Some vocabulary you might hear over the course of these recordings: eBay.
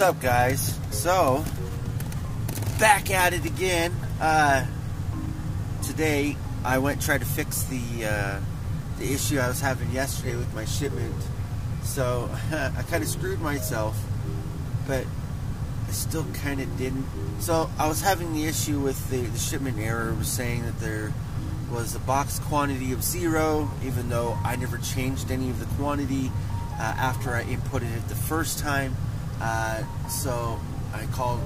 What's up, guys? So back at it again. Today I tried to fix the issue I was having yesterday with my shipment. So I kind of screwed myself, but I still kind of didn't. So I was having the issue with the shipment error. It was saying that there was a box quantity of 0, even though I never changed any of the quantity after I inputted it the first time. So I called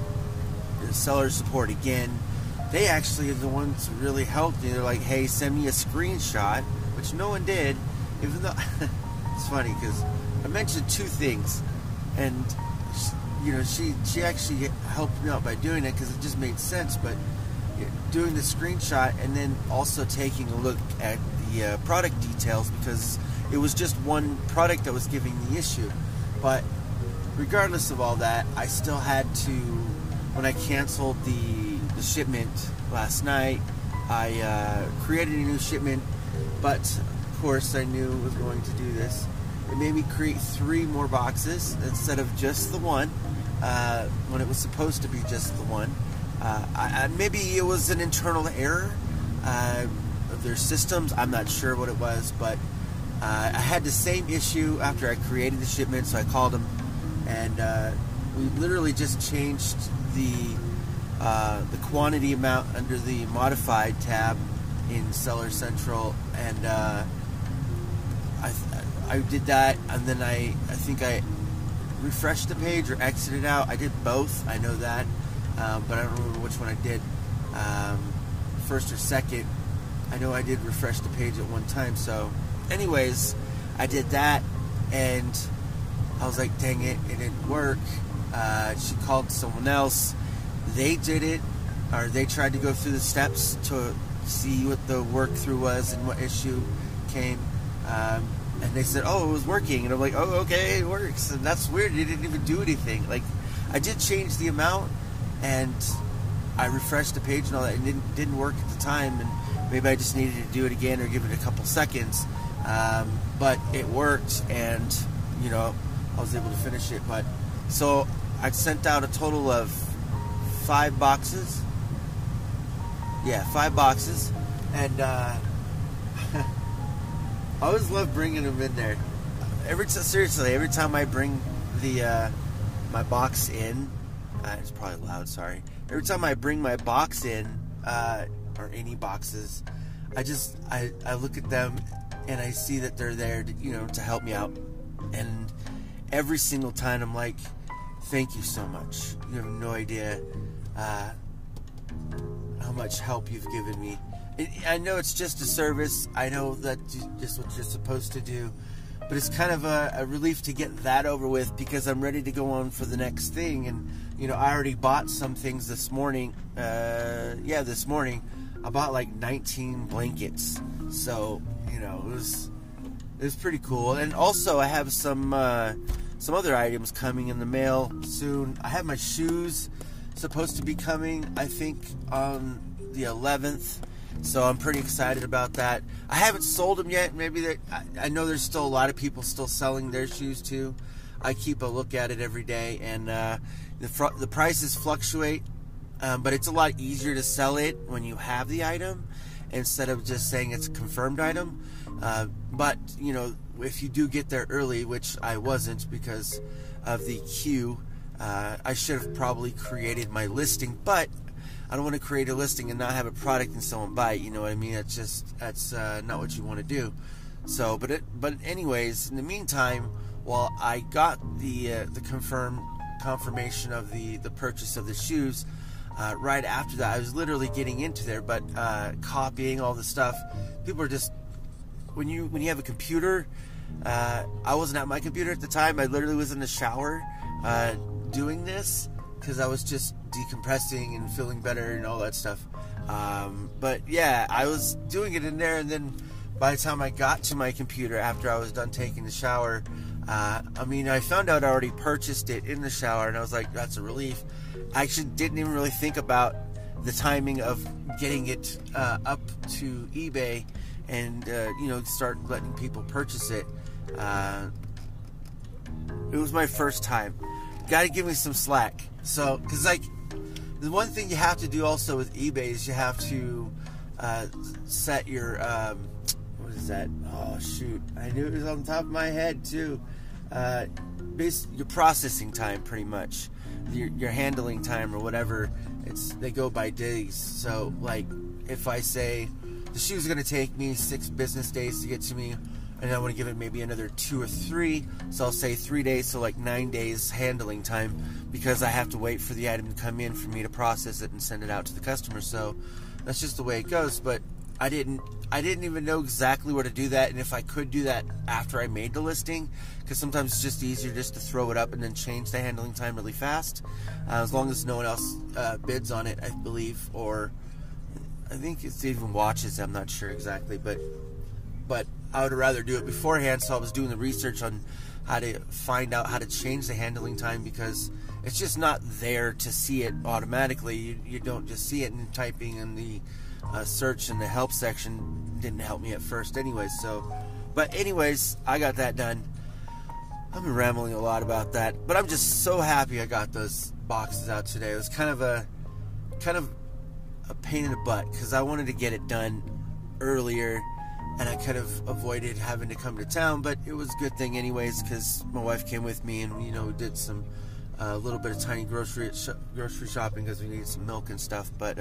the seller support again. They actually are the ones who really helped me. They're like, hey, send me a screenshot, which no one did, even though it's funny because I mentioned two things, and you know, she actually helped me out by doing it because it just made sense. But doing the screenshot and then also taking a look at the product details, because it was just one product that was giving the issue. But regardless of all that, I still had to, when I canceled the shipment last night, I created a new shipment, but of course I knew it was going to do this. It made me create 3 more boxes instead of just the one, when it was supposed to be just the one. Maybe it was an internal error of their systems. I'm not sure what it was, but I had the same issue after I created the shipment, so I called them, and we literally just changed the quantity amount under the modified tab in Seller Central, and I did that, and then I think I refreshed the page or exited out. I did both, I know that, but I don't remember which one I did, first or second. I know I did refresh the page at one time. So anyways, I did that, and I was like, dang it, it didn't work. She called someone else. They did it, or they tried to go through the steps to see what the work through was and what issue came. And they said, oh, it was working. And I'm like, oh, okay, it works. And that's weird. It didn't even do anything. Like, I did change the amount, and I refreshed the page and all that. It didn't work at the time. And maybe I just needed to do it again or give it a couple seconds. But it worked, and, you know, I was able to finish it. But so I sent out a total of 5 boxes. Yeah, 5 boxes. And I always love bringing them in there. Seriously, every time I bring the my box in, it's probably loud, sorry. Every time I bring my box in, or any boxes, I look at them and I see that they're there to, you know, to help me out. And every single time I'm like, thank you so much. You have no idea how much help you've given me. I know it's just a service. I know that just what you're supposed to do. But it's kind of a relief to get that over with, because I'm ready to go on for the next thing. And, you know, I already bought some things this morning. Yeah, this morning. I bought like 19 blankets. So, you know, it was pretty cool. And also I have some other items coming in the mail soon. I have my shoes supposed to be coming, I think, on the 11th. So I'm pretty excited about that. I haven't sold them yet. Maybe I know there's still a lot of people still selling their shoes too. I keep a look at it every day, and the prices fluctuate, but it's a lot easier to sell it when you have the item instead of just saying it's a confirmed item. But, you know, if you do get there early, which I wasn't because of the queue, I should have probably created my listing, but I don't want to create a listing and not have a product and someone buy it. You know what I mean? That's just, that's not what you want to do. So, but anyways, in the meantime, while I got the confirmation of the purchase of the shoes, right after that, I was literally getting into there, but copying all the stuff. People are just, when you have a computer, I wasn't at my computer at the time. I literally was in the shower doing this, because I was just decompressing and feeling better and all that stuff. But yeah, I was doing it in there, and then by the time I got to my computer after I was done taking the shower, I mean, I found out I already purchased it in the shower, and I was like, that's a relief. I actually didn't even really think about the timing of getting it up to eBay and, you know, start letting people purchase it. It was my first time. gotta give me some slack. So, because like the one thing you have to do also with eBay is you have to set your what is that? Oh shoot! I knew it was on top of my head too. Your processing time, pretty much, your handling time or whatever. They go by days. So like if I say the shoe's gonna take me 6 business days to get to me, and I want to give it maybe another 2 or 3, so I'll say 3 days, so like 9 days handling time, because I have to wait for the item to come in for me to process it and send it out to the customer. So that's just the way it goes. But I didn't even know exactly where to do that, and if I could do that after I made the listing, because sometimes it's just easier just to throw it up and then change the handling time really fast, as long as no one else bids on it, I believe, or I think it's even watches, I'm not sure exactly, but I would rather do it beforehand. So I was doing the research on how to find out how to change the handling time, because it's just not there to see it automatically. You don't just see it, and typing in the search in the help section didn't help me at first anyway. So, but anyways, I got that done. I've been rambling a lot about that, but I'm just so happy I got those boxes out today. It was kind of a pain in the butt, because I wanted to get it done earlier, and I could have avoided having to come to town, but it was a good thing anyways, because my wife came with me, and, you know, we did some, a little bit of tiny grocery shopping, because we needed some milk and stuff, but,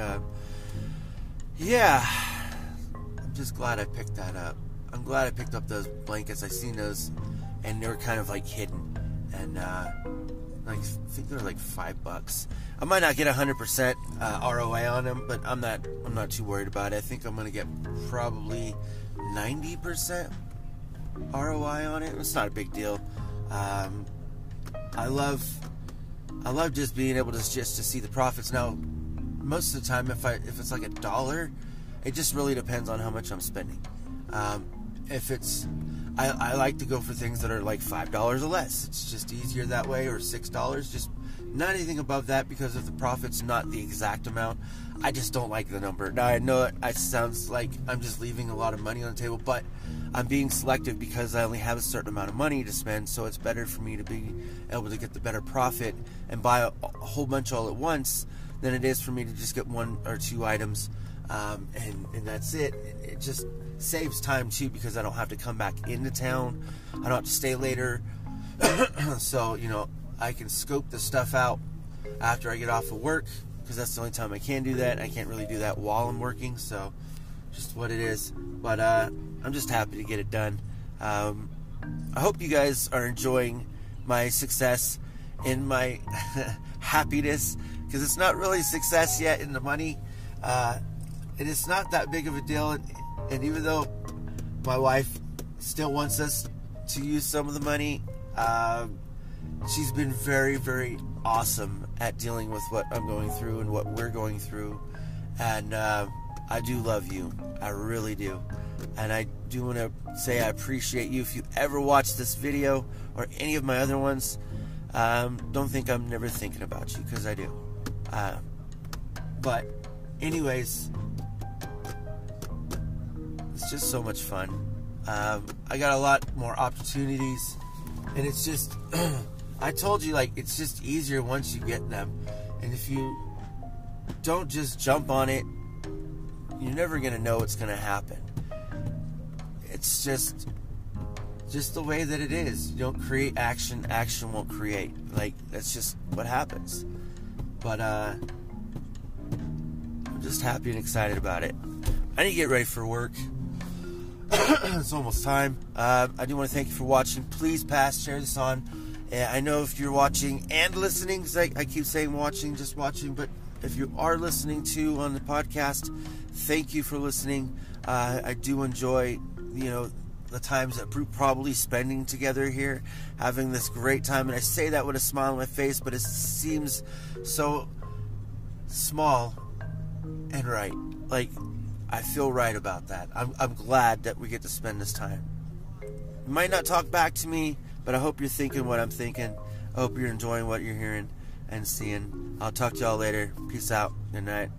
yeah, I'm just glad I picked that up. I'm glad I picked up those blankets. I seen those, and they were kind of, like, hidden, and, I think they're like $5. I might not get 100% ROI on them, but I'm not too worried about it. I think I'm gonna get probably 90% ROI on it. It's not a big deal. I love just being able to to see the profits. Now, most of the time, if it's like $1, it just really depends on how much I'm spending. I like to go for things that are like $5 or less. It's just easier that way, or $6, just not anything above that, because if the profit's not the exact amount, I just don't like the number. Now, I know it sounds like I'm just leaving a lot of money on the table, but I'm being selective because I only have a certain amount of money to spend, so it's better for me to be able to get the better profit and buy a whole bunch all at once than it is for me to just get 1 or 2 items. And that's it. It just saves time too, because I don't have to come back into town. I don't have to stay later. So, you know, I can scope the stuff out after I get off of work, because that's the only time I can do that. I can't really do that while I'm working. So just what it is. But I'm just happy to get it done. I hope you guys are enjoying my success and my happiness, because it's not really success yet in the money. And it's not that big of a deal, and even though my wife still wants us to use some of the money, she's been very, very awesome at dealing with what I'm going through and what we're going through, and I do love you, I really do, and I do want to say I appreciate you. If you ever watch this video or any of my other ones, don't think I'm never thinking about you, because I do, but anyways, it's just so much fun. I got a lot more opportunities, and it's just, I told you, like, it's just easier once you get them, and if you don't just jump on it, you're never going to know what's going to happen. It's just the way that it is. You don't create action, action won't create. Like, that's just what happens. But, I'm just happy and excited about it. I need to get ready for work. It's almost time. I do want to thank you for watching. Please share this on. I know if you're watching and listening, because I keep saying watching, just watching, but if you are listening to on the podcast, thank you for listening. I do enjoy, you know, the times that we're probably spending together here, having this great time. And I say that with a smile on my face, but it seems so small and right. Like, I feel right about that. I'm glad that we get to spend this time. You might not talk back to me, but I hope you're thinking what I'm thinking. I hope you're enjoying what you're hearing and seeing. I'll talk to y'all later. Peace out. Good night.